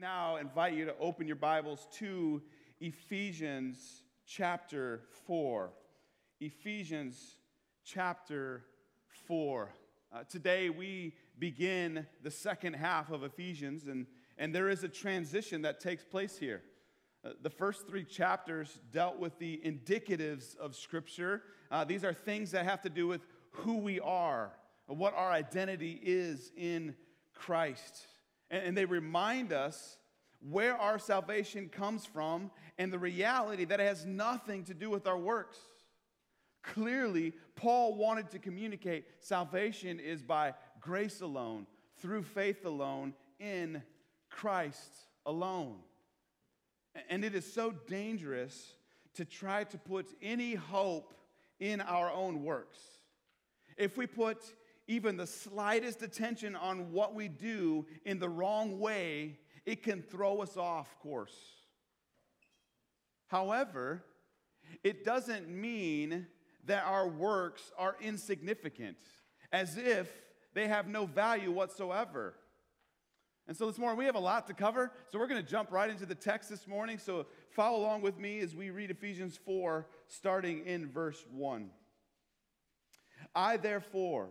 now invite you to open your Bibles to Ephesians chapter 4. Ephesians chapter 4. Today we begin the second half of Ephesians, and there is a transition that takes place here. The first three chapters dealt with the indicatives of Scripture. These are things that have to do with who we are, what our identity is in Christ. And they remind us where our salvation comes from and the reality that it has nothing to do with our works. Clearly, Paul wanted to communicate salvation is by grace alone, through faith alone, in Christ alone. And it is so dangerous to try to put any hope in our own works. If we put even the slightest attention on what we do in the wrong way, it can throw us off course. However, it doesn't mean that our works are insignificant, as if they have no value whatsoever. And so this morning, we have a lot to cover, so we're going to jump right into the text this morning. So follow along with me as we read Ephesians 4, starting in verse 1. I, therefore,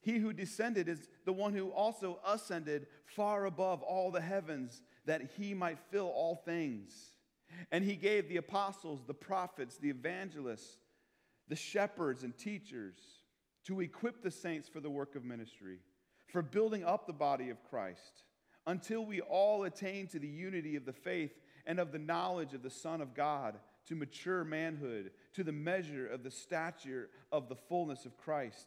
He who descended is the one who also ascended far above all the heavens, that he might fill all things. And he gave the apostles, the prophets, the evangelists, the shepherds and teachers to equip the saints for the work of ministry, for building up the body of Christ, until we all attain to the unity of the faith and of the knowledge of the Son of God, to mature manhood, to the measure of the stature of the fullness of Christ,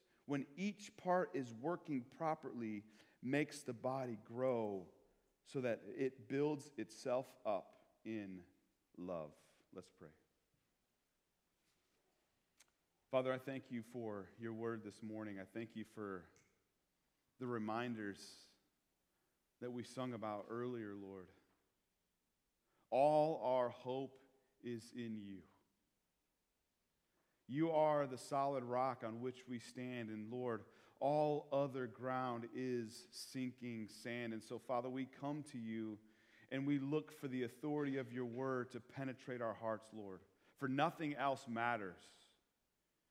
when each part is working properly, makes the body grow so that it builds itself up in love. Let's pray. Father, I thank you for your word this morning. I thank you for the reminders that we sung about earlier, Lord. All our hope is in you. You are the solid rock on which we stand, and Lord, all other ground is sinking sand. And so, Father, we come to you and we look for the authority of your word to penetrate our hearts, Lord, for nothing else matters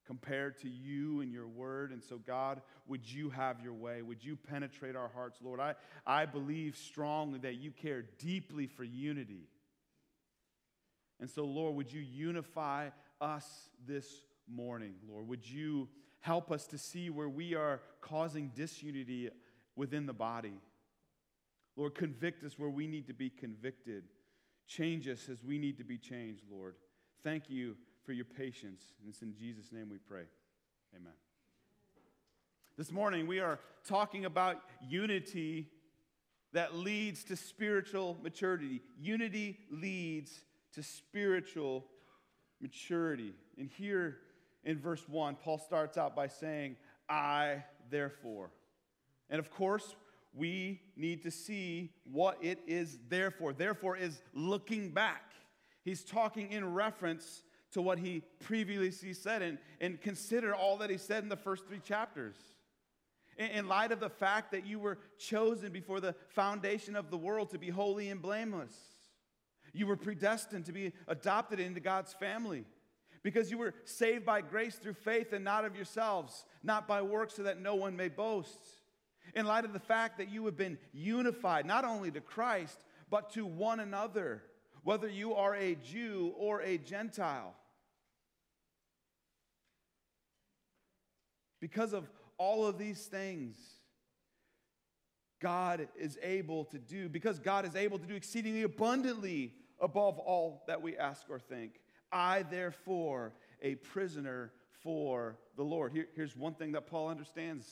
compared to you and your word. And so, God, would you have your way? Would you penetrate our hearts, Lord? I believe strongly that you care deeply for unity. And so, Lord, would you unify us this morning, Lord? Would you help us to see where we are causing disunity within the body? Lord, convict us where we need to be convicted. Change us as we need to be changed, Lord. Thank you for your patience, and it's in Jesus' name we pray. Amen. This morning we are talking about unity that leads to spiritual maturity. Unity leads to spiritual maturity. And here in verse 1, Paul starts out by saying, I, therefore. And of course, we need to see what it is therefore. Therefore is looking back. He's talking in reference to what he previously said, and consider all that he said in the first three chapters. In light of the fact that you were chosen before the foundation of the world to be holy and blameless, you were predestined to be adopted into God's family because you were saved by grace through faith and not of yourselves, not by works, so that no one may boast. In light of the fact that you have been unified not only to Christ, but to one another, whether you are a Jew or a Gentile. Because of all of these things, God is able to do, because God is able to do exceedingly abundantly above all that we ask or think. I, therefore, a prisoner for the Lord. Here's one thing that Paul understands.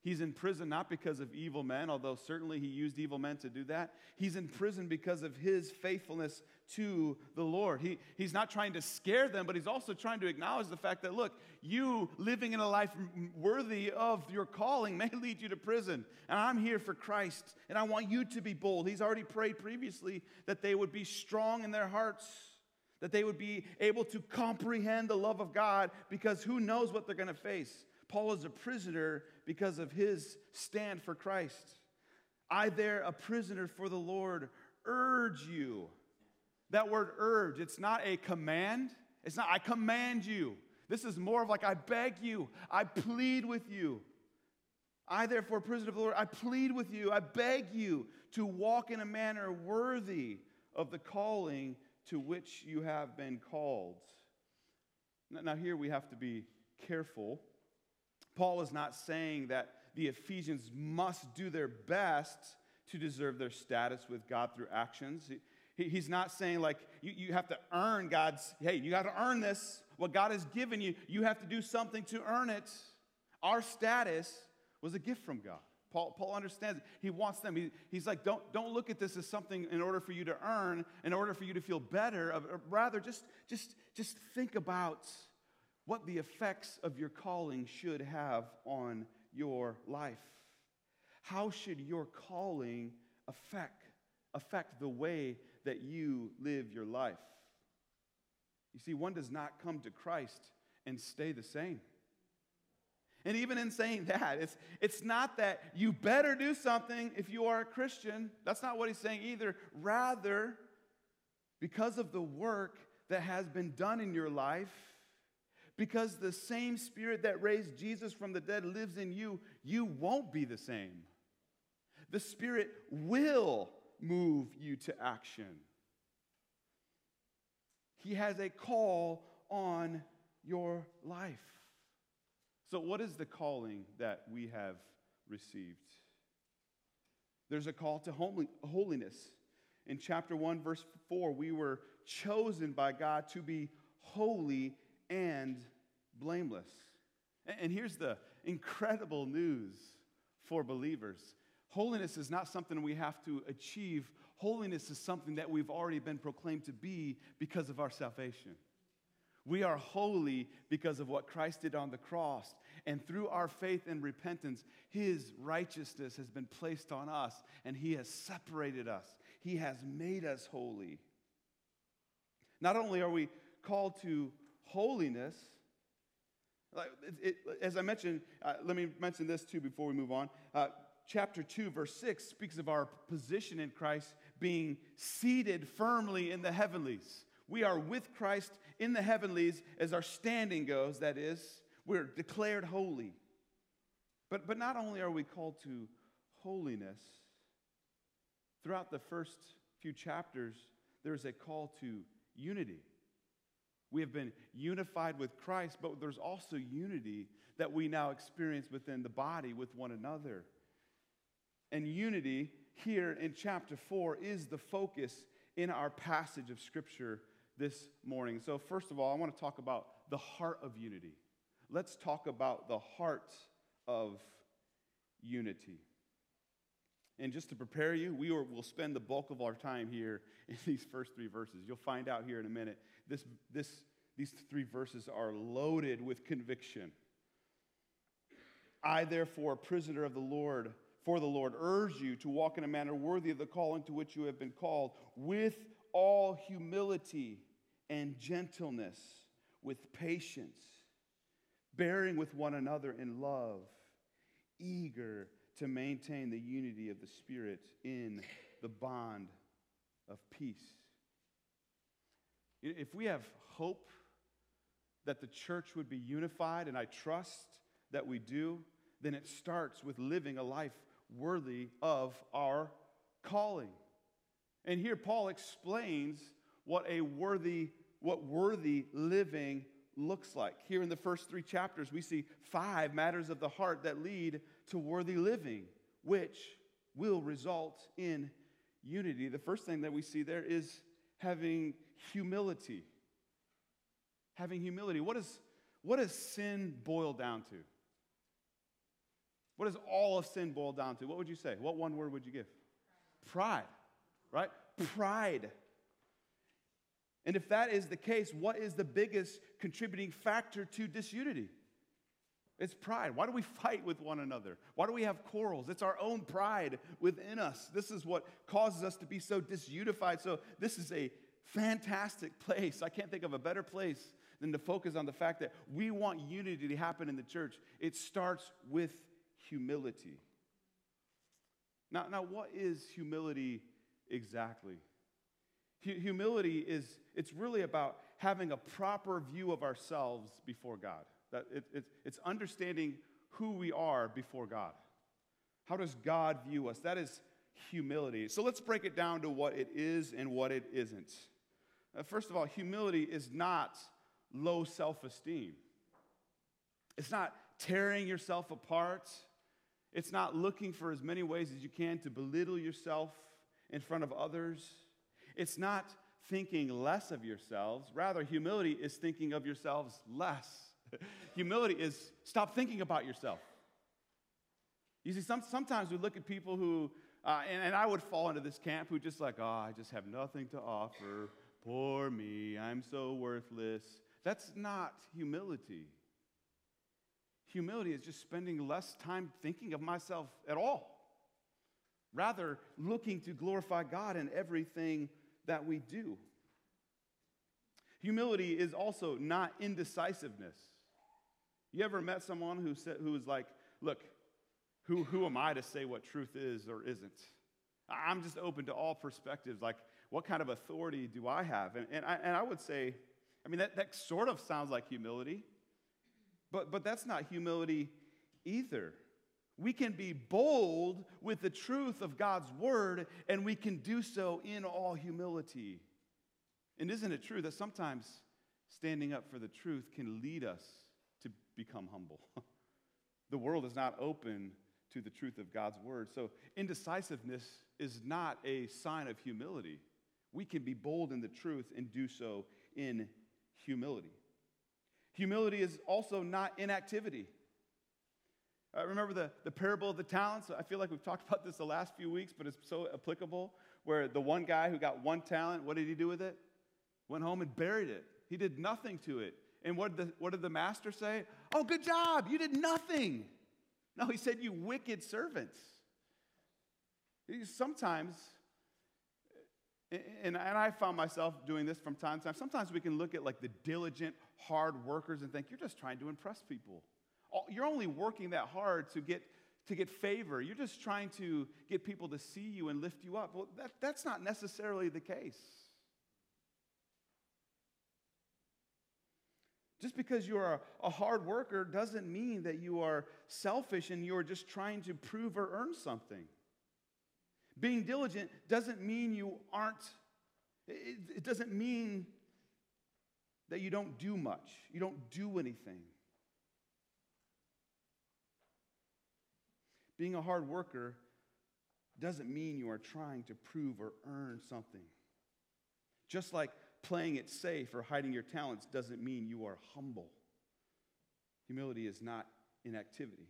He's in prison not because of evil men, although certainly he used evil men to do that. He's in prison because of his faithfulness to the Lord. He's not trying to scare them, but he's also trying to acknowledge the fact that, look, you living in a life worthy of your calling may lead you to prison. And I'm here for Christ, and I want you to be bold. He's already prayed previously that they would be strong in their hearts, that they would be able to comprehend the love of God, because who knows what they're going to face. Paul is a prisoner because of his stand for Christ. I, there, a prisoner for the Lord, urge you. That word urge, it's not a command. It's not, I command you. This is more of like, I beg you. I plead with you. I, therefore, a prisoner of the Lord, I plead with you. I beg you to walk in a manner worthy of the calling to which you have been called. Now, here we have to be careful. Paul is not saying that the Ephesians must do their best to deserve their status with God through actions. He's not saying like you have to earn God's, hey, you got to earn this. What God has given you, you have to do something to earn it. Our status was a gift from God. Paul understands it. He wants them. He's like, don't look at this as something in order for you to earn, in order for you to feel better. Rather, just think about what the effects of your calling should have on your life. How should your calling affect the way that you live your life? You see, one does not come to Christ and stay the same. And even in saying that, it's not that you better do something if you are a Christian. That's not what he's saying either. Rather, because of the work that has been done in your life, because the same Spirit that raised Jesus from the dead lives in you, you won't be the same. The Spirit will move you to action. He has a call on your life. So what is the calling that we have received? There's a call to holiness. In chapter 1, verse 4, we were chosen by God to be holy and blameless. And here's the incredible news for believers. Holiness is not something we have to achieve. Holiness is something that we've already been proclaimed to be because of our salvation. We are holy because of what Christ did on the cross. And through our faith and repentance, his righteousness has been placed on us, and he has separated us. He has made us holy. Not only are we called to holiness, as I mentioned, let me mention this too before we move on. Chapter 2, verse 6 speaks of our position in Christ being seated firmly in the heavenlies. We are with Christ in the heavenlies as our standing goes, that is, we're declared holy. But not only are we called to holiness, throughout the first few chapters, there's a call to unity. We have been unified with Christ, but there's also unity that we now experience within the body with one another. And unity here in chapter 4 is the focus in our passage of Scripture this morning. So first of all, I want to talk about the heart of unity. Let's talk about the heart of unity. And just to prepare you, we'll spend the bulk of our time here in these first three verses. You'll find out here in a minute. These three verses are loaded with conviction. I, therefore, a prisoner of the Lord, for the Lord, urge you to walk in a manner worthy of the calling to which you have been called, with all humility and gentleness, with patience, bearing with one another in love, eager to maintain the unity of the Spirit in the bond of peace. If we have hope that the church would be unified, and I trust that we do, then it starts with living a life worthy of our calling. And here Paul explains what worthy living looks like. Here in the first three chapters, we see 5 matters of the heart that lead to worthy living, which will result in unity. The first thing that we see there is having humility. Having humility. What does sin boil down to? What does all of sin boil down to? What would you say? What one word would you give? Pride. Right? Pride. And if that is the case, what is the biggest contributing factor to disunity? It's pride. Why do we fight with one another? Why do we have quarrels? It's our own pride within us. This is what causes us to be so disunified. So this is a fantastic place. I can't think of a better place than to focus on the fact that we want unity to happen in the church. It starts with humility. Now what is humility exactly? Humility it's really about having a proper view of ourselves before God. It's understanding who we are before God. How does God view us? That is humility. So let's break it down to what it is and what it isn't. First of all, humility is not low self-esteem. It's not tearing yourself apart. It's not looking for as many ways as you can to belittle yourself in front of others. It's not thinking less of yourselves. Rather, humility is thinking of yourselves less. Humility is stop thinking about yourself. You see, sometimes we look at people who, and I would fall into this camp, who just like, I just have nothing to offer. Poor me, I'm so worthless. That's not humility. Humility is just spending less time thinking of myself at all. Rather, looking to glorify God in everything that we do. Humility is also not indecisiveness. You ever met someone who was like, look, who am I to say what truth is or isn't? I'm just open to all perspectives. Like, what kind of authority do I have? And I would say, I mean, that sort of sounds like humility, but that's not humility either. We can be bold with the truth of God's word, and we can do so in all humility. And isn't it true that sometimes standing up for the truth can lead us to become humble? The world is not open to the truth of God's word. So indecisiveness is not a sign of humility. We can be bold in the truth and do so in humility. Humility is also not inactivity. Remember the parable of the talents? I feel like we've talked about this the last few weeks, but it's so applicable, where the one guy who got 1 talent, what did he do with it? Went home and buried it. He did nothing to it. And what did the master say? Oh, good job, you did nothing. No, he said, you wicked servants. Sometimes, and I found myself doing this from time to time, sometimes we can look at like the diligent, hard workers and think, you're just trying to impress people. You're only working that hard to get favor. You're just trying to get people to see you and lift you up. Well, that's not necessarily the case. Just because you are a hard worker doesn't mean that you are selfish and you are just trying to prove or earn something. Being diligent doesn't mean you aren't, it doesn't mean that you don't do much. You don't do anything. Being a hard worker doesn't mean you are trying to prove or earn something. Just like playing it safe or hiding your talents doesn't mean you are humble. Humility is not inactivity.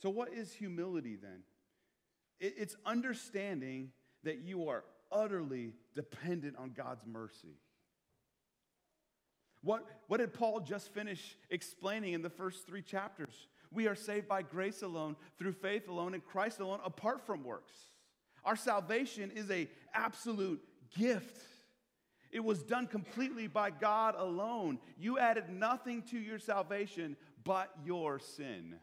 So what is humility then? It's understanding that you are utterly dependent on God's mercy. What did Paul just finish explaining in the first 3 chapters? We are saved by grace alone, through faith alone, and Christ alone, apart from works. Our salvation is an absolute gift. It was done completely by God alone. You added nothing to your salvation but your sin.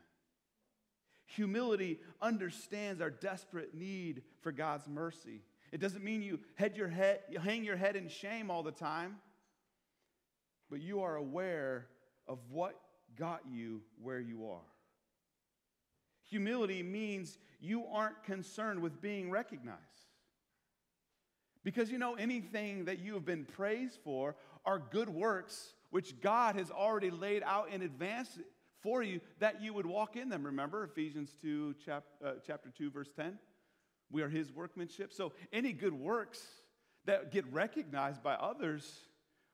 Humility understands our desperate need for God's mercy. It doesn't mean you hang your head in shame all the time, but you are aware of what got you where you are. Humility means you aren't concerned with being recognized. Because you know anything that you have been praised for are good works which God has already laid out in advance for you that you would walk in them. Remember Ephesians 2, chapter 2, verse 10? We are his workmanship. So any good works that get recognized by others,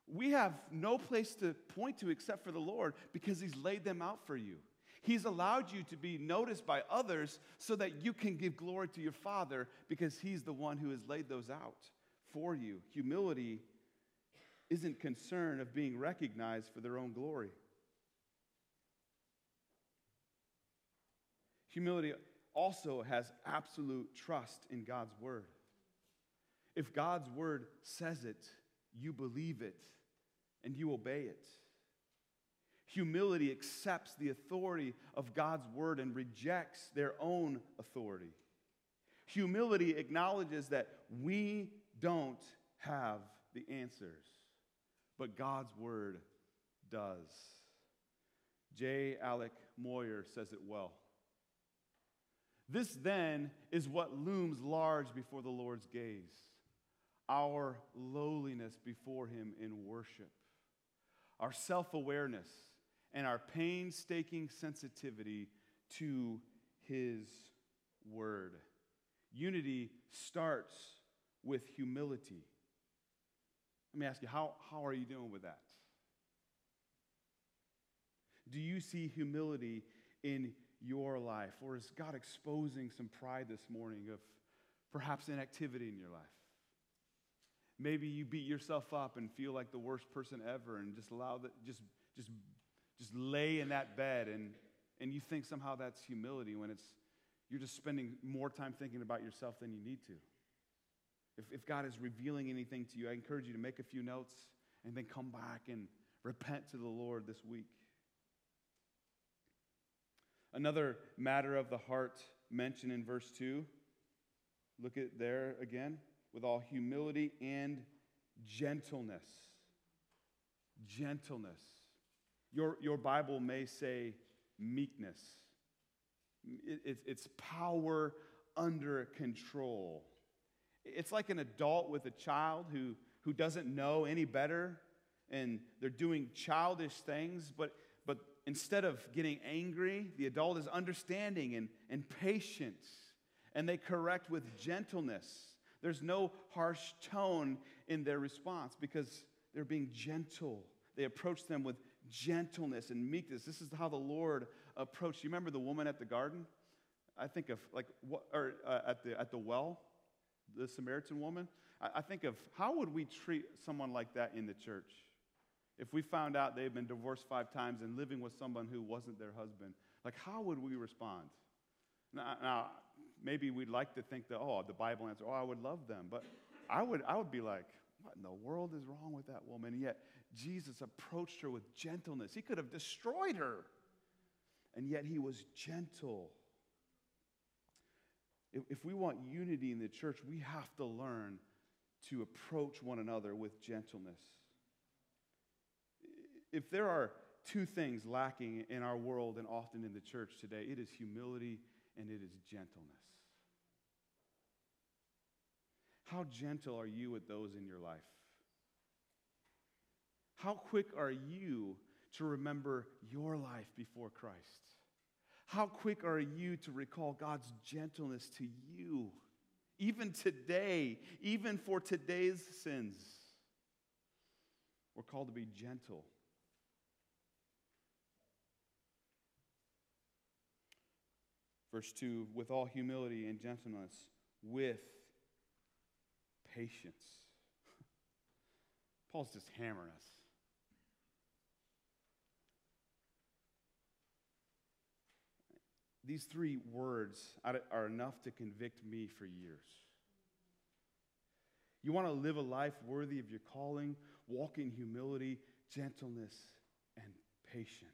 we have no place to point to except for the Lord because he's laid them out for you. He's allowed you to be noticed by others so that you can give glory to your Father because he's the one who has laid those out for you. Humility isn't concerned of being recognized for their own glory. Humility also has absolute trust in God's word. If God's word says it, you believe it, and you obey it. Humility accepts the authority of God's word and rejects their own authority. Humility acknowledges that we don't have the answers, but God's word does. J. Alec Moyer says it well. This then is what looms large before the Lord's gaze, our lowliness before him in worship, our self-awareness, and our painstaking sensitivity to his word. Unity starts with humility. Let me ask you, how are you doing with that? Do you see humility in your life? Or is God exposing some pride this morning of perhaps inactivity in your life? Maybe you beat yourself up and feel like the worst person ever and just allow that, just lay in that bed and you think somehow that's humility when it's you're just spending more time thinking about yourself than you need to. If God is revealing anything to you, I encourage you to make a few notes and then come back and repent to the Lord this week. Another matter of the heart mentioned in verse 2. Look at there again. With all humility and gentleness. Gentleness. Your Bible may say meekness. It's power under control. It's like an adult with a child who doesn't know any better, and they're doing childish things, but instead of getting angry, the adult is understanding and patience, and they correct with gentleness. There's no harsh tone in their response because they're being gentle. They approach them with gentleness and meekness. This is how the Lord approached. You remember the woman at the garden? I think of at the well, the Samaritan woman. I think of how would we treat someone like that in the church if we found out they've been divorced 5 times and living with someone who wasn't their husband. Like, how would we respond? Now maybe we'd like to think that, oh, the Bible answer, oh, I would love them. But I would be like, what in the world is wrong with that woman? And yet Jesus approached her with gentleness. He could have destroyed her. And yet he was gentle. If we want unity in the church, we have to learn to approach one another with gentleness. If there are 2 things lacking in our world and often in the church today, it is humility and it is gentleness. How gentle are you with those in your life? How quick are you to remember your life before Christ? How quick are you to recall God's gentleness to you, even today, even for today's sins? We're called to be gentle. Verse 2, with all humility and gentleness, with patience. Paul's just hammering us. These 3 words are enough to convict me for years. You want to live a life worthy of your calling? Walk in humility, gentleness, and patience.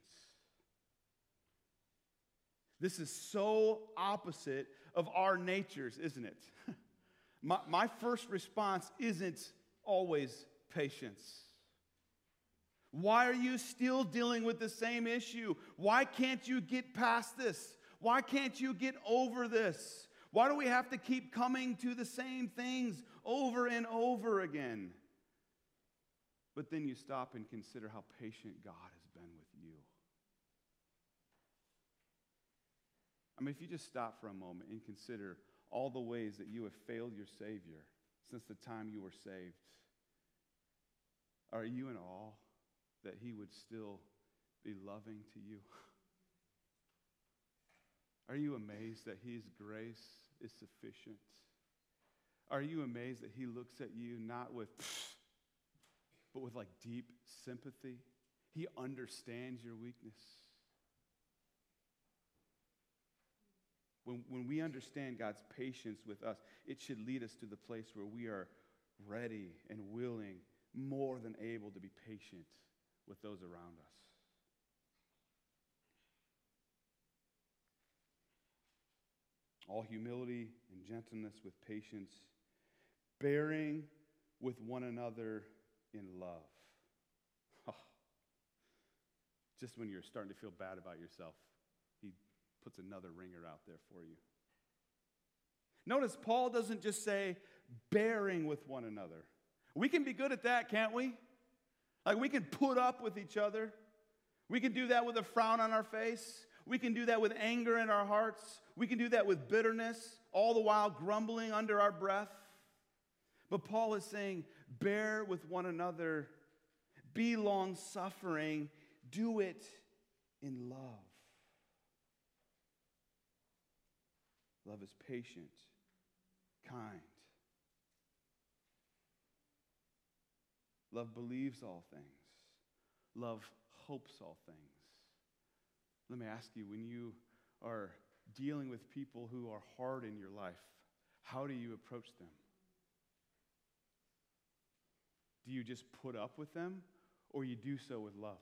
This is so opposite of our natures, isn't it? My first response isn't always patience. Why are you still dealing with the same issue? Why can't you get past this? Why can't you get over this? Why do we have to keep coming to the same things over and over again? But then you stop and consider how patient God has been with you. I mean, if you just stop for a moment and consider all the ways that you have failed your Savior since the time you were saved, are you in awe that He would still be loving to you? Are you amazed that His grace is sufficient? Are you amazed that He looks at you not with, but with like deep sympathy? He understands your weakness. When we understand God's patience with us, it should lead us to the place where we are ready and willing, more than able to be patient with those around us. All humility and gentleness with patience, bearing with one another in love. Oh, just when you're starting to feel bad about yourself, He puts another ringer out there for you. Notice Paul doesn't just say bearing with one another. We can be good at that, can't we? Like, we can put up with each other. We can do that with a frown on our face. We can do that with anger in our hearts. We can do that with bitterness, all the while grumbling under our breath. But Paul is saying, bear with one another. Be long-suffering. Do it in love. Love is patient, kind. Love believes all things. Love hopes all things. Let me ask you, when you are dealing with people who are hard in your life, how do you approach them? Do you just put up with them, or you do so with love?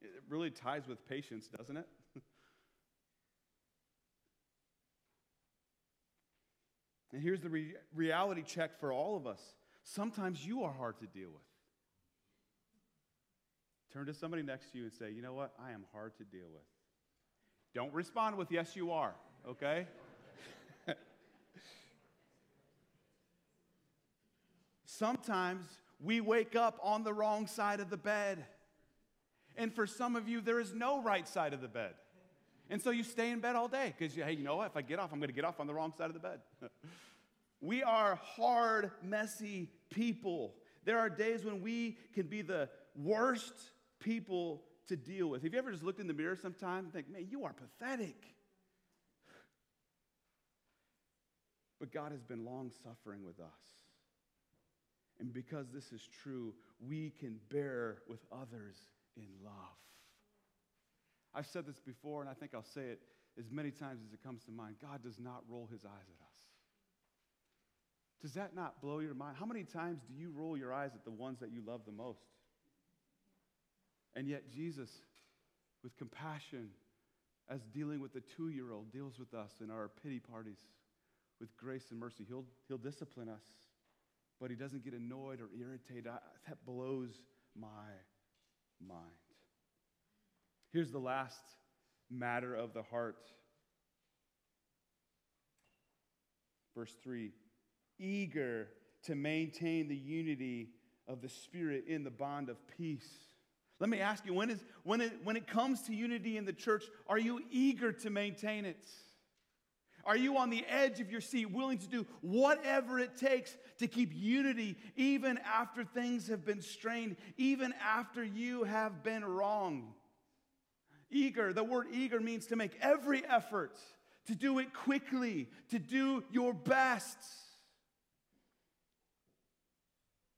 It really ties with patience, doesn't it? And here's the reality check for all of us. Sometimes you are hard to deal with. Turn to somebody next to you and say, you know what? I am hard to deal with. Don't respond with, yes, you are, okay? Sometimes we wake up on the wrong side of the bed. And for some of you, there is no right side of the bed. And so you stay in bed all day because, hey, you know what? If I get off, I'm going to get off on the wrong side of the bed. We are hard, messy people. There are days when we can be the worst people to deal with. Have you ever just looked in the mirror sometime and think, man, you are pathetic? But God has been long-suffering with us. And because this is true, we can bear with others in love. I've said this before, and I think I'll say it as many times as it comes to mind. God does not roll His eyes at us. Does that not blow your mind? How many times do you roll your eyes at the ones that you love the most? And yet Jesus, with compassion, as dealing with the 2-year-old, deals with us in our pity parties with grace and mercy. He'll discipline us, but He doesn't get annoyed or irritated. That blows my mind. Here's the last matter of the heart. Verse 3, eager to maintain the unity of the Spirit in the bond of peace. Let me ask you, when it comes to unity in the church, are you eager to maintain it? Are you on the edge of your seat, willing to do whatever it takes to keep unity even after things have been strained, even after you have been wrong? Eager, the word eager means to make every effort, to do it quickly, to do your best.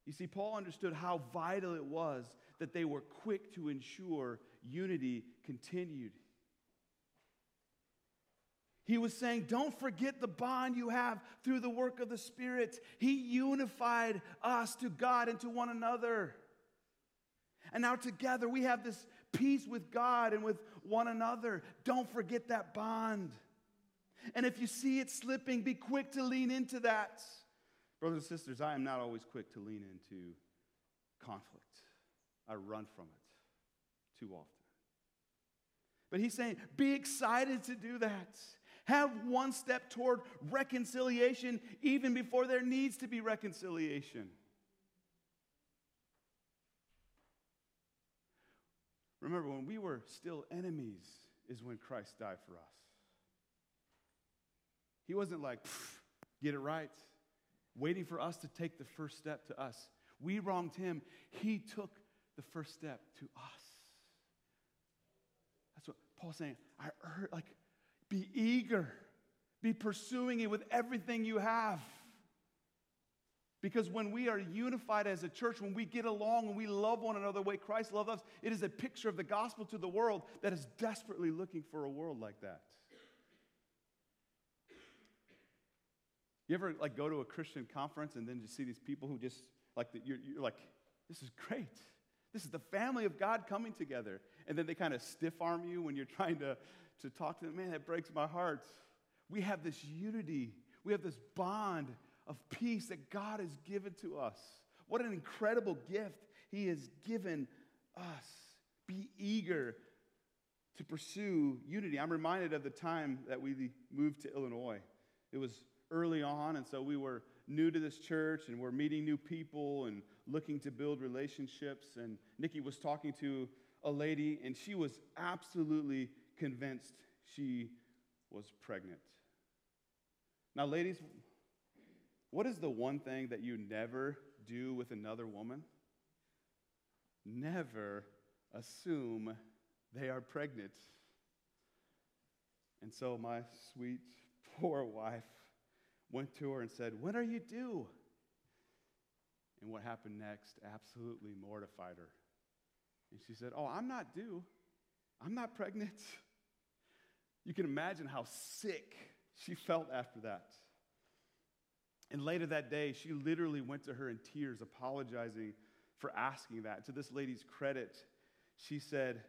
You see, Paul understood how vital it was that they were quick to ensure unity continued. He was saying, don't forget the bond you have through the work of the Spirit. He unified us to God and to one another. And now together we have this peace with God and with one another. Don't forget that bond. And if you see it slipping, be quick to lean into that. Brothers and sisters, I am not always quick to lean into conflict. I run from it too often. But he's saying, be excited to do that. Have one step toward reconciliation even before there needs to be reconciliation. Remember, when we were still enemies is when Christ died for us. He wasn't like, get it right, waiting for us to take the first step to us. We wronged him. He took the first step to us. That's what Paul's saying. I urge, be eager. Be pursuing it with everything you have. Because when we are unified as a church, when we get along and we love one another the way Christ loved us, it is a picture of the gospel to the world that is desperately looking for a world like that. You ever go to a Christian conference and then just see these people who just you're like, this is great. This is the family of God coming together. And then they kind of stiff-arm you when you're trying to talk to them. Man, that breaks my heart. We have this unity. We have this bond of peace that God has given to us. What an incredible gift he has given us. Be eager to pursue unity. I'm reminded of the time that we moved to Illinois. It was early on, and so we were new to this church, and we're meeting new people and looking to build relationships. And Nikki was talking to a lady, and she was absolutely convinced she was pregnant. Now, ladies, what is the one thing that you never do with another woman? Never assume they are pregnant. And so my sweet, poor wife went to her and said, when are you due? And what happened next absolutely mortified her. And she said, I'm not due. I'm not pregnant. You can imagine how sick she felt after that. And later that day, she literally went to her in tears, apologizing for asking that. To this lady's credit, she said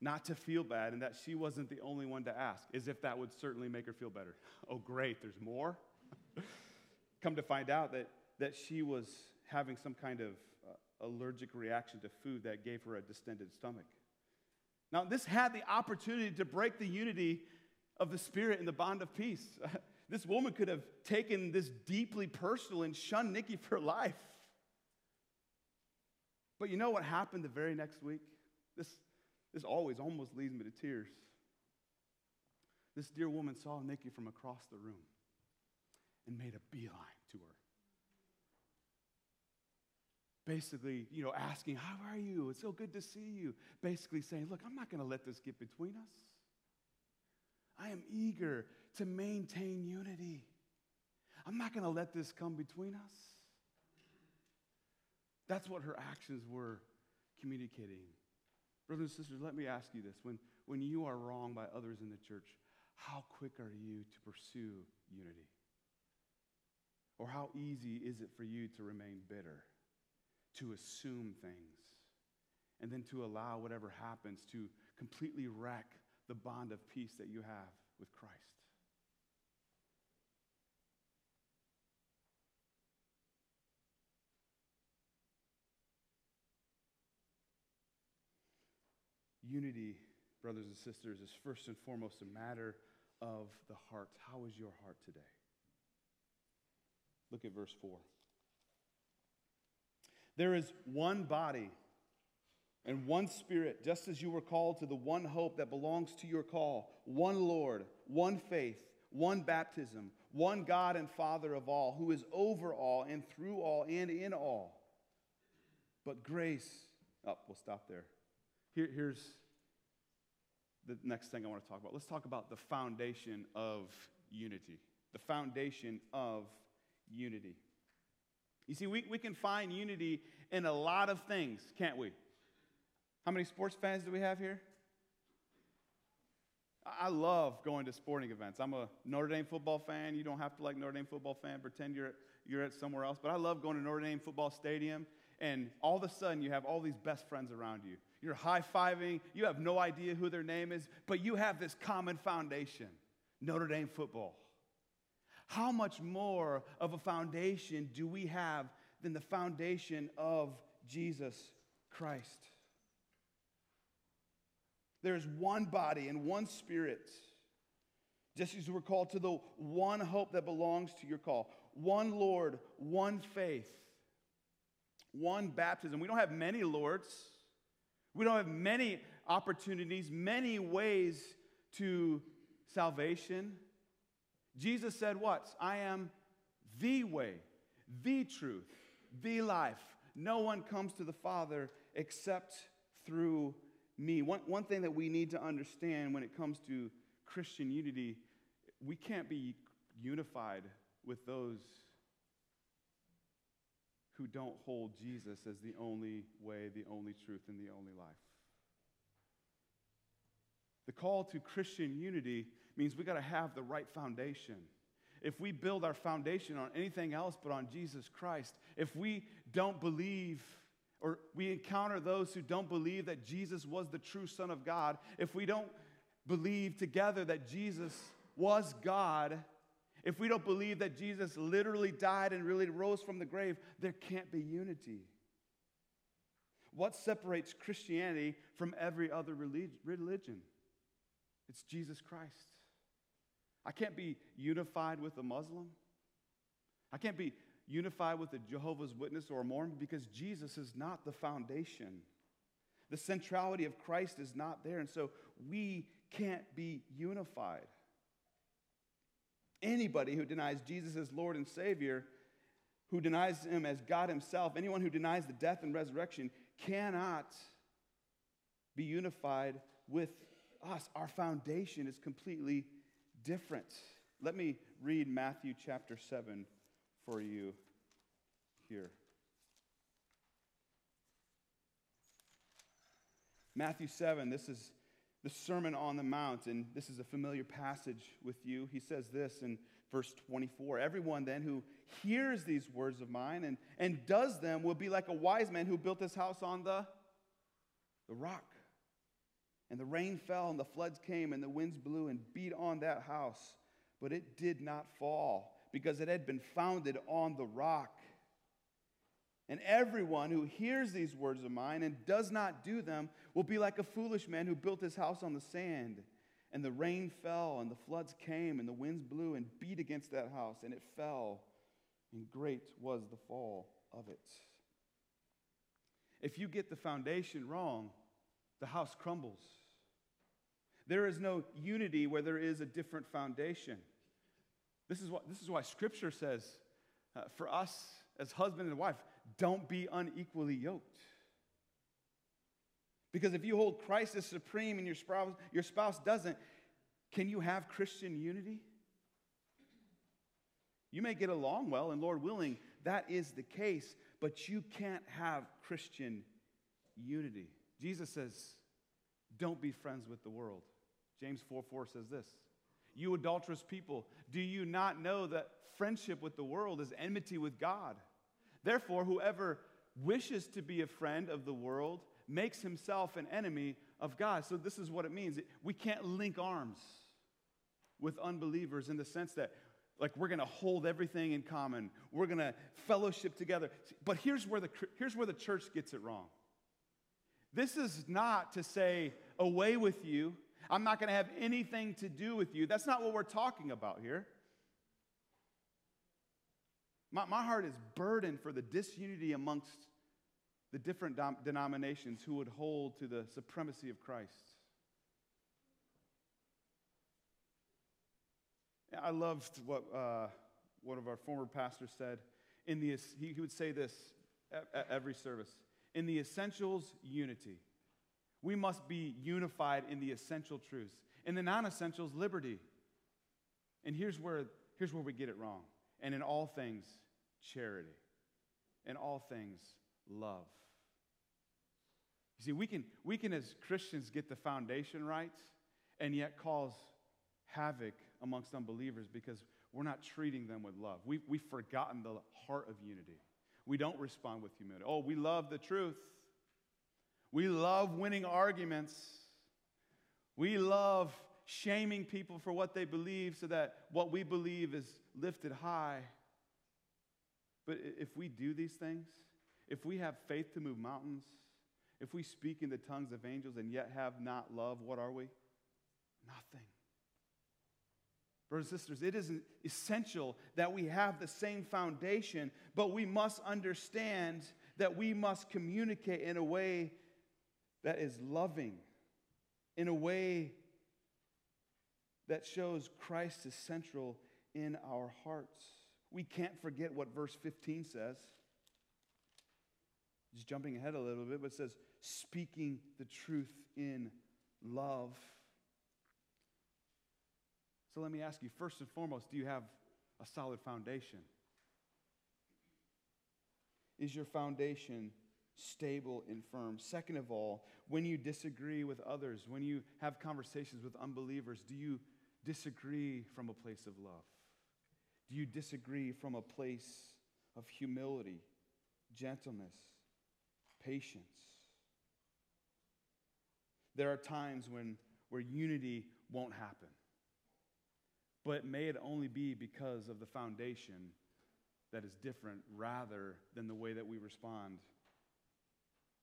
not to feel bad and that she wasn't the only one to ask, as if that would certainly make her feel better. Oh, great, there's more? Come to find out that she was having some kind of allergic reaction to food that gave her a distended stomach. Now, this had the opportunity to break the unity of the Spirit and the bond of peace. This woman could have taken this deeply personal and shunned Nikki for life. But you know what happened the very next week? This always almost leads me to tears. This dear woman saw Nikki from across the room and made a beeline to her. Basically, asking, how are you? It's so good to see you. Basically saying, look, I'm not going to let this get between us. I am eager to maintain unity. I'm not going to let this come between us. That's what her actions were communicating. Brothers and sisters, let me ask you this. When you are wronged by others in the church, how quick are you to pursue unity? Or how easy is it for you to remain bitter, to assume things, and then to allow whatever happens to completely wreck the bond of peace that you have with Christ? Unity, brothers and sisters, is first and foremost a matter of the heart. How is your heart today? Look at verse 4. There is one body and one Spirit, just as you were called to the one hope that belongs to your call, one Lord, one faith, one baptism, one God and Father of all, who is over all and through all and in all. But grace, we'll stop there. Here's the next thing I want to talk about. Let's talk about the foundation of unity. The foundation of unity. You see, we can find unity in a lot of things, can't we? How many sports fans do we have here? I love going to sporting events. I'm a Notre Dame football fan. You don't have to like Notre Dame football fan. Pretend you're at somewhere else. But I love going to Notre Dame football stadium, and all of a sudden you have all these best friends around you. You're high-fiving. You have no idea who their name is, but you have this common foundation, Notre Dame football. How much more of a foundation do we have than the foundation of Jesus Christ? There's one body and one spirit, just as we're called to the one hope that belongs to your call. One Lord, one faith, one baptism. We don't have many Lords. We don't have many opportunities, many ways to salvation. Jesus said what? I am the way, the truth, the life. No one comes to the Father except through me. One thing that we need to understand when it comes to Christian unity, we can't be unified with those who don't hold Jesus as the only way, the only truth, and the only life. The call to Christian unity means we got to have the right foundation. If we build our foundation on anything else but on Jesus Christ, if we don't believe, or we encounter those who don't believe that Jesus was the true Son of God, if we don't believe together that Jesus was God, if we don't believe that Jesus literally died and really rose from the grave, there can't be unity. What separates Christianity from every other religion? It's Jesus Christ. I can't be unified with a Muslim. I can't be unified with a Jehovah's Witness or a Mormon because Jesus is not the foundation. The centrality of Christ is not there, and so we can't be unified. Anybody who denies Jesus as Lord and Savior, who denies him as God himself, anyone who denies the death and resurrection cannot be unified with us. Our foundation is completely different. Let me read Matthew chapter 7 for you here. Matthew 7, this is the Sermon on the Mount, and this is a familiar passage with you. He says this in verse 24, "Everyone then who hears these words of mine and does them will be like a wise man who built his house on the rock. And the rain fell, and the floods came, and the winds blew and beat on that house. But it did not fall, because it had been founded on the rock. And everyone who hears these words of mine and does not do them will be like a foolish man who built his house on the sand. And the rain fell, and the floods came, and the winds blew and beat against that house, and it fell, and great was the fall of it." If you get the foundation wrong, the house crumbles. There is no unity where there is a different foundation. This is why Scripture says for us as husband and wife, don't be unequally yoked. Because if you hold Christ as supreme and your spouse doesn't, can you have Christian unity? You may get along well, and Lord willing, that is the case, but you can't have Christian unity. Jesus says, don't be friends with the world. James 4:4 says this, "You adulterous people, do you not know that friendship with the world is enmity with God? Therefore, whoever wishes to be a friend of the world makes himself an enemy of God." So this is what it means. We can't link arms with unbelievers in the sense that, like, we're going to hold everything in common. We're going to fellowship together. But here's where the church gets it wrong. This is not to say, away with you. I'm not going to have anything to do with you. That's not what we're talking about here. My heart is burdened for the disunity amongst the different denominations who would hold to the supremacy of Christ. I loved what one of our former pastors said. He would say this at every service. In the essentials, unity. We must be unified in the essential truths. In the non-essentials, liberty. And here's where we get it wrong. And in all things, charity. In all things, love. You see, we can as Christians get the foundation right, and yet cause havoc amongst unbelievers because we're not treating them with love. We've forgotten the heart of unity. We don't respond with humility. Oh, we love the truth. We love winning arguments. We love shaming people for what they believe so that what we believe is lifted high. But if we do these things, if we have faith to move mountains, if we speak in the tongues of angels and yet have not love, what are we? Nothing. Brothers and sisters, it is essential that we have the same foundation, but we must understand that we must communicate in a way that is loving, in a way that shows Christ is central in our hearts. We can't forget what verse 15 says. Just jumping ahead a little bit, but it says, speaking the truth in love. So let me ask you, first and foremost, do you have a solid foundation? Is your foundation stable and firm? Second of all, when you disagree with others, when you have conversations with unbelievers, do you disagree from a place of love? Do you disagree from a place of humility, gentleness, patience? There are times where unity won't happen, but may it only be because of the foundation that is different rather than the way that we respond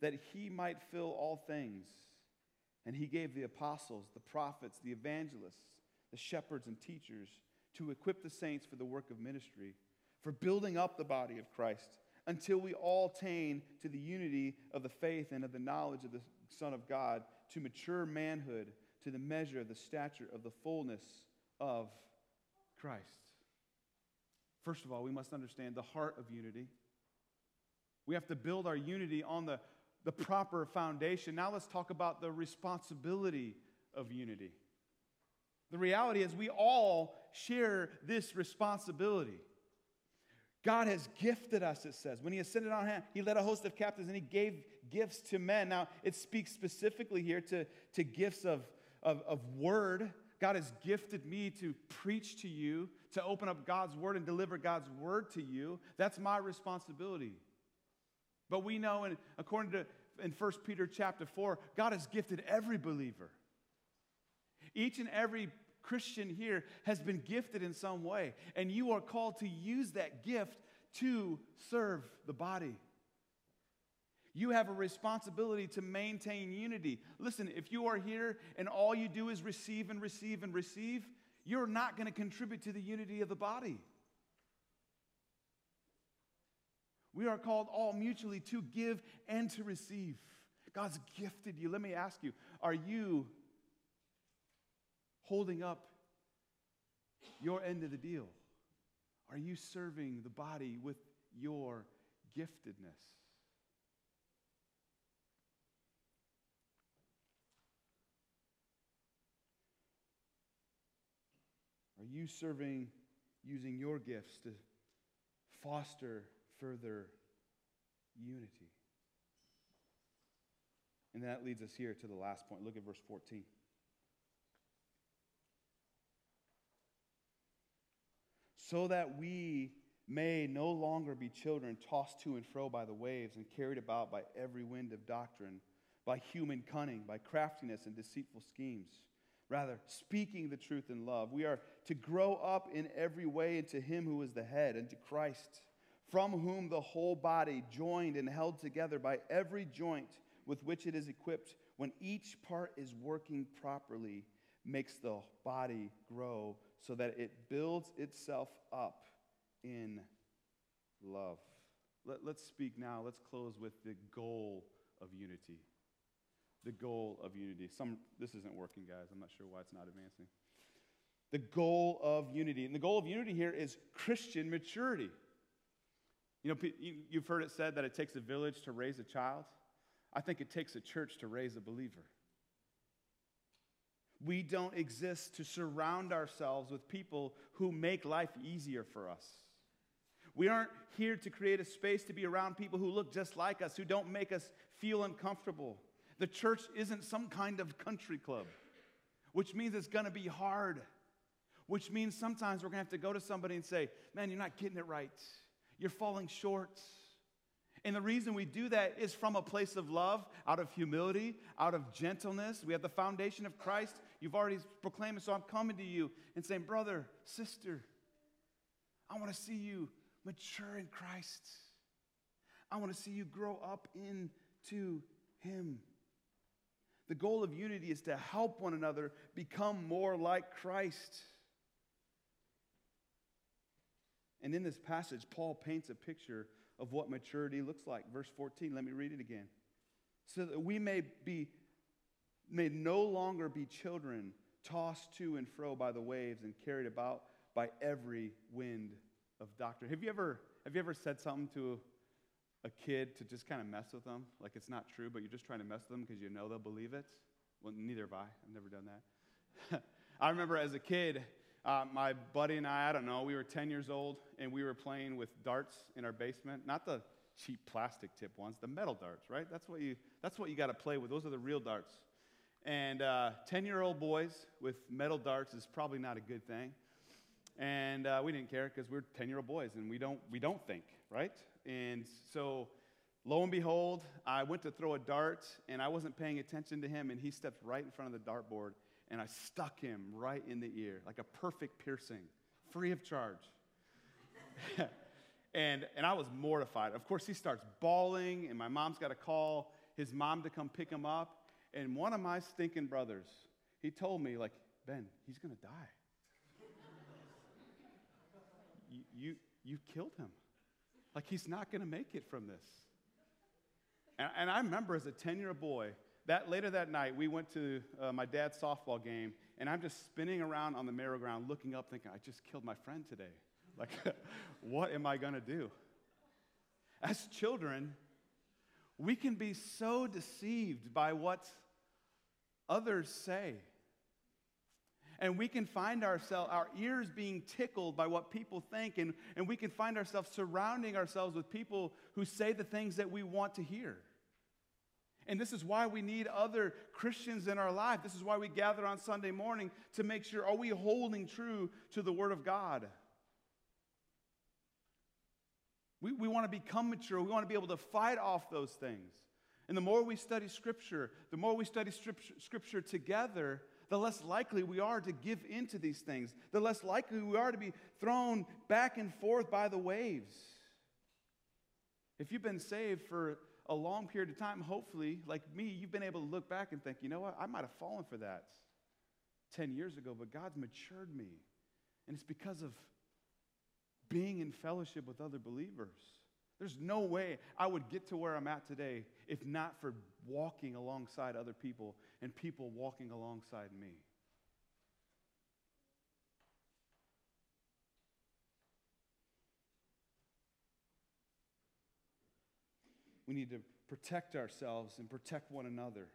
that he might fill all things. And he gave the apostles, the prophets, the evangelists, the shepherds and teachers to equip the saints for the work of ministry, for building up the body of Christ, until we all attain to the unity of the faith and of the knowledge of the Son of God, to mature manhood, to the measure of the stature of the fullness of Christ. First of all, we must understand the heart of unity. We have to build our unity on the proper foundation. Now let's talk about the responsibility of unity. The reality is we all share this responsibility. God has gifted us, it says. When he ascended on high, he led a host of captives and he gave gifts to men. Now, it speaks specifically here to gifts of word. God has gifted me to preach to you, to open up God's word and deliver God's word to you. That's my responsibility. But we know, according to in 1 Peter chapter 4, God has gifted every believer. Each and every Christian here has been gifted in some way, and you are called to use that gift to serve the body. You have a responsibility to maintain unity. Listen, if you are here and all you do is receive and receive and receive, you're not going to contribute to the unity of the body. We are called all mutually to give and to receive. God's gifted you. Let me ask you, are you holding up your end of the deal? Are you serving the body with your giftedness? Are you serving using your gifts to foster further unity? And that leads us here to the last point. Look at verse 14. So that we may no longer be children tossed to and fro by the waves and carried about by every wind of doctrine, by human cunning, by craftiness and deceitful schemes. Rather, speaking the truth in love, we are to grow up in every way into him who is the head, into Christ, from whom the whole body, joined and held together by every joint with which it is equipped, when each part is working properly, makes the body grow so that it builds itself up in love. Let's speak now. Let's close with the goal of unity. The goal of unity. This isn't working, guys. I'm not sure why it's not advancing. The goal of unity. And the goal of unity here is Christian maturity. You know, you've heard it said that it takes a village to raise a child. I think it takes a church to raise a believer. We don't exist to surround ourselves with people who make life easier for us. We aren't here to create a space to be around people who look just like us, who don't make us feel uncomfortable. The church isn't some kind of country club, which means it's going to be hard, which means sometimes we're going to have to go to somebody and say, man, you're not getting it right. You're falling short. And the reason we do that is from a place of love, out of humility, out of gentleness. We have the foundation of Christ. You've already proclaimed it, so I'm coming to you and saying, brother, sister, I want to see you mature in Christ. I want to see you grow up into Him. The goal of unity is to help one another become more like Christ. And in this passage, Paul paints a picture of what maturity looks like. Verse 14, let me read it again. So that we may no longer be children tossed to and fro by the waves and carried about by every wind of doctrine. Have you ever said something to a kid to just kind of mess with them? Like it's not true, but you're just trying to mess with them because you know they'll believe it? Well, neither have I. I've never done that. I remember as a kid, my buddy and I don't know, we were 10 years old, and we were playing with darts in our basement. Not the cheap plastic tip ones, the metal darts, right? That's what you got to play with. Those are the real darts. And 10-year-old boys with metal darts is probably not a good thing. And we didn't care because we're 10-year-old boys, and we don't think, right? And so, lo and behold, I went to throw a dart, and I wasn't paying attention to him, and he stepped right in front of the dartboard. And I stuck him right in the ear, like a perfect piercing, free of charge. and I was mortified. Of course, he starts bawling, and my mom's got to call his mom to come pick him up. And one of my stinking brothers, he told me, like, Ben, he's going to die. you killed him. Like, he's not going to make it from this. And I remember as a 10-year-old boy, later that night, we went to my dad's softball game, and I'm just spinning around on the merry-go-round, looking up, thinking, I just killed my friend today. Like, what am I going to do? As children, we can be so deceived by what others say. And we can find our ears being tickled by what people think, and we can find ourselves surrounding ourselves with people who say the things that we want to hear. And this is why we need other Christians in our life. This is why we gather on Sunday morning to make sure, are we holding true to the Word of God? We want to become mature. We want to be able to fight off those things. And the more we study Scripture, Scripture together, the less likely we are to give in to these things. The less likely we are to be thrown back and forth by the waves. If you've been saved for a long period of time, hopefully, like me, you've been able to look back and think, you know what, I might have fallen for that 10 years ago, but God's matured me. And it's because of being in fellowship with other believers. There's no way I would get to where I'm at today if not for walking alongside other people and people walking alongside me. We need to protect ourselves and protect one another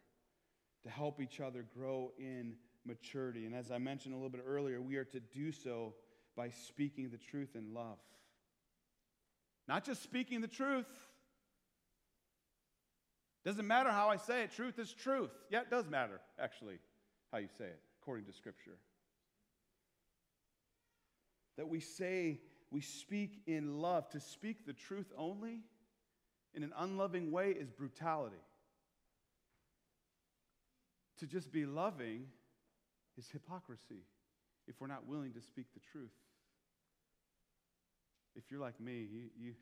to help each other grow in maturity. And as I mentioned a little bit earlier, we are to do so by speaking the truth in love. Not just speaking the truth. Doesn't matter how I say it. Truth is truth. Yeah, it does matter, actually, how you say it, according to Scripture. That we speak in love. To speak the truth only in an unloving way is brutality. To just be loving is hypocrisy if we're not willing to speak the truth. If you're like me, you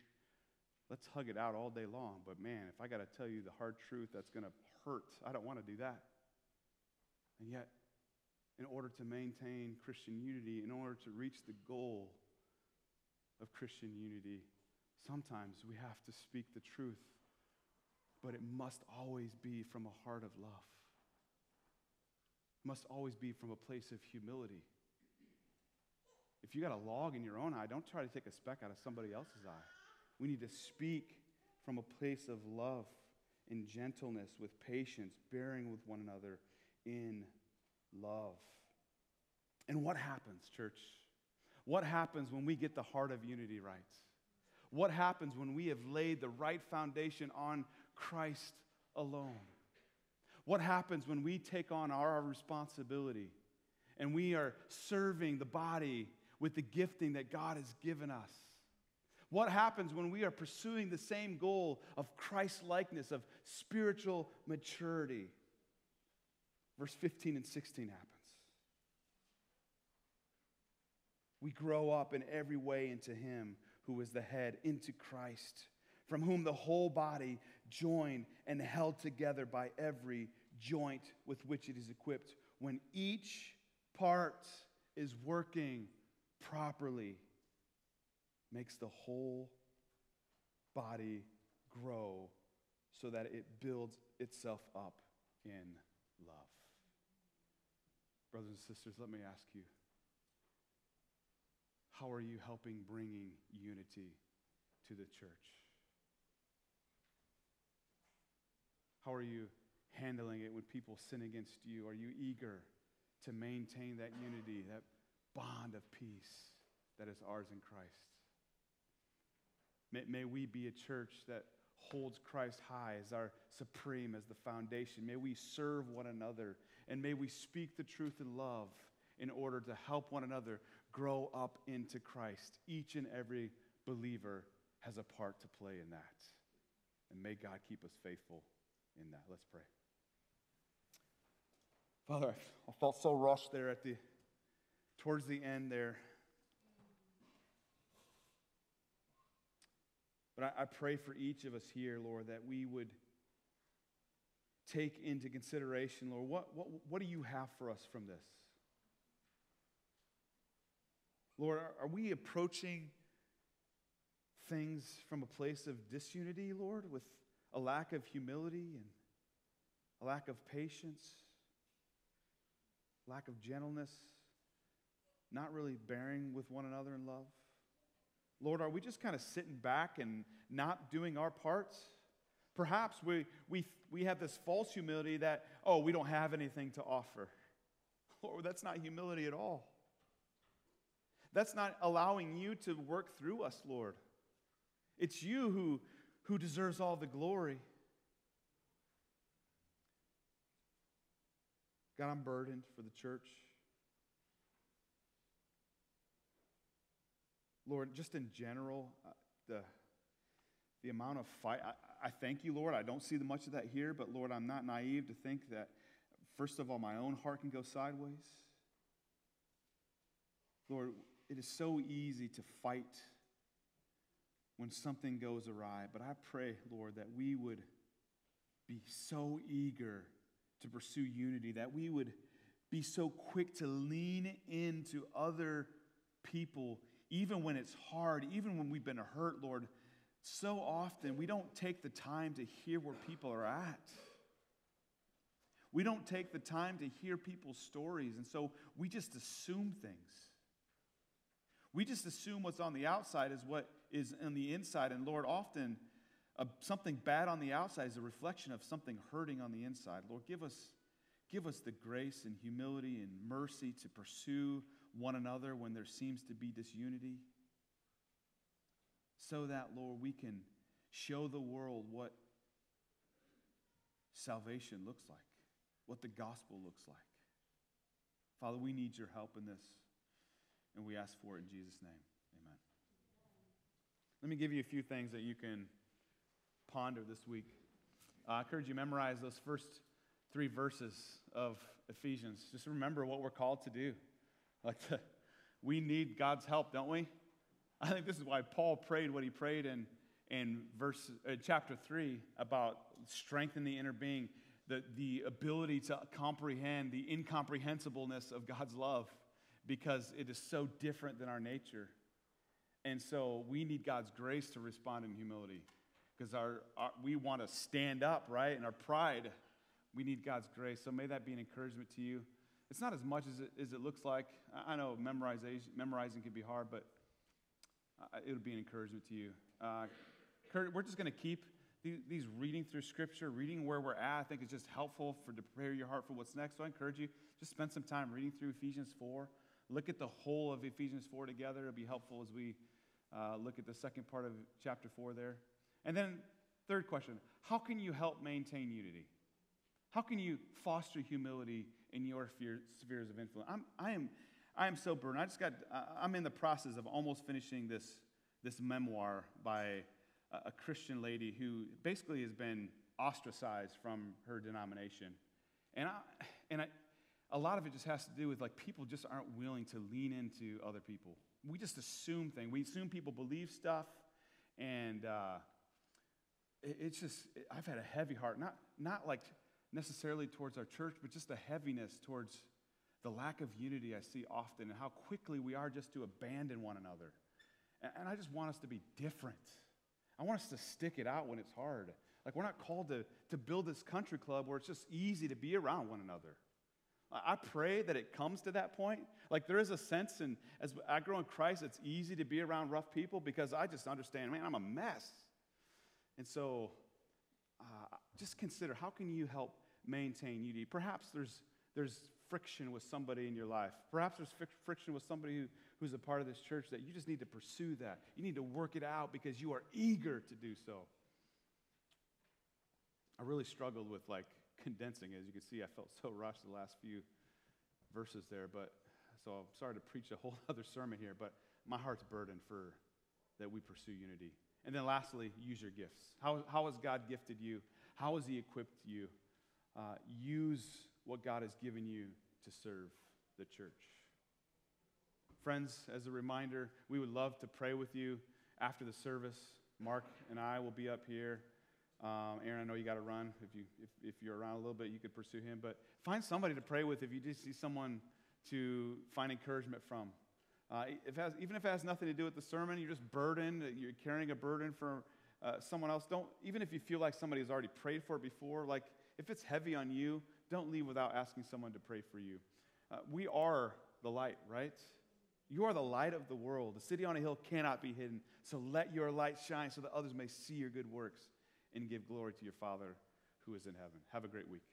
let's hug it out all day long, but man, if I got to tell you the hard truth, that's going to hurt. I don't want to do that. And yet, in order to maintain Christian unity, in order to reach the goal of Christian unity, sometimes we have to speak the truth, but it must always be from a heart of love. It must always be from a place of humility If you got a log in your own eye, don't try to take a speck out of somebody else's eye. We need to speak from a place of love and gentleness, with patience, bearing with one another in love. And what happens, church? What happens when we get the heart of unity right? What happens when we have laid the right foundation on Christ alone? What happens when we take on our responsibility and we are serving the body with the gifting that God has given us? What happens when we are pursuing the same goal of Christ-likeness, of spiritual maturity? Verse 15 and 16 happens. We grow up in every way into Him who is the head, into Christ, from whom the whole body, joined and held together by every joint with which it is equipped, when each part is working properly, makes the whole body grow so that it builds itself up in love. Brothers and sisters, let me ask you, how are you helping bringing unity to the church? How are you handling it when people sin against you? Are you eager to maintain that unity, that bond of peace that is ours in Christ? May we be a church that holds Christ high as our supreme, as the foundation. May we serve one another, and may we speak the truth in love in order to help one another grow up into Christ. Each and every believer has a part to play in that. And may God keep us faithful in that. Let's pray. Father, I felt so rushed there towards the end there. But I pray for each of us here, Lord, that we would take into consideration, Lord, what do you have for us from this? Lord, are we approaching things from a place of disunity, Lord, with a lack of humility and a lack of patience, lack of gentleness, not really bearing with one another in love? Lord, are we just kind of sitting back and not doing our parts? Perhaps we have this false humility that, oh, we don't have anything to offer. Lord, that's not humility at all. That's not allowing you to work through us, Lord. It's you who deserves all the glory. God, I'm burdened for the church. Lord, just in general, the amount of fight, I thank you, Lord. I don't see much of that here, but Lord, I'm not naive to think that, first of all, my own heart can go sideways. Lord, it is so easy to fight when something goes awry, but I pray, Lord, that we would be so eager to pursue unity, that we would be so quick to lean into other people, even when it's hard, even when we've been hurt, Lord. So often we don't take the time to hear where people are at. We don't take the time to hear people's stories, and so we just assume things. We just assume what's on the outside is what is on the inside, and Lord, often something bad on the outside is a reflection of something hurting on the inside. Lord, give us the grace and humility and mercy to pursue one another when there seems to be disunity, so that, Lord, we can show the world what salvation looks like, what the gospel looks like. Father, we need your help in this, and we ask for it in Jesus' name. Amen. Let me give you a few things that you can ponder this week. I encourage you to memorize those first 3 verses of Ephesians. Just remember what we're called to do. We need God's help, don't we? I think this is why Paul prayed what he prayed in chapter 3 about strength in the inner being, the ability to comprehend the incomprehensibleness of God's love, because it is so different than our nature. And so we need God's grace to respond in humility, because we want to stand up, right? In our pride, we need God's grace. So may that be an encouragement to you. It's not as much as it looks like. I know memorizing can be hard, but it'll be an encouragement to you. We're just going to keep these reading through Scripture, reading where we're at. I think it's just helpful to prepare your heart for what's next. So I encourage you, just spend some time reading through Ephesians 4. Look at the whole of Ephesians 4 together. It'll be helpful as we look at the second part of chapter 4 there. And then third question, how can you help maintain unity? How can you foster humility in your spheres of influence? I am so burdened. I'm in the process of almost finishing this memoir by a Christian lady who basically has been ostracized from her denomination. And a lot of it just has to do with, like, people just aren't willing to lean into other people. We just assume things. We assume people believe stuff, and it's just, I've had a heavy heart, not like necessarily towards our church, but just a heaviness towards the lack of unity I see often and how quickly we are just to abandon one another. And I just want us to be different. I want us to stick it out when it's hard. Like, we're not called to build this country club where it's just easy to be around one another. I pray that it comes to that point. Like, there is a sense, and as I grow in Christ, it's easy to be around rough people because I just understand, man, I'm a mess. And so just consider, how can you help maintain unity? Perhaps there's friction with somebody in your life. Perhaps there's friction with somebody who's a part of this church that you just need to pursue that. You need to work it out because you are eager to do so. I really struggled with, like, condensing. As you can see, I felt so rushed the last few verses there, but so I'm sorry to preach a whole other sermon here, but my heart's burdened for that we pursue unity. And then lastly, use your gifts. How has God gifted you? How has he equipped you? Use what God has given you to serve the church. Friends, as a reminder, we would love to pray with you after the service. Mark and I will be up here. Aaron, I know you got to run. If you're around a little bit, you could pursue him. But find somebody to pray with if you just see someone to find encouragement from. Even if it has nothing to do with the sermon, you're just burdened, you're carrying a burden for someone else. Even if you feel like somebody has already prayed for it before, like, if it's heavy on you, don't leave without asking someone to pray for you. We are the light, right? You are the light of the world. The city on a hill cannot be hidden. So let your light shine so that others may see your good works and give glory to your Father who is in heaven. Have a great week.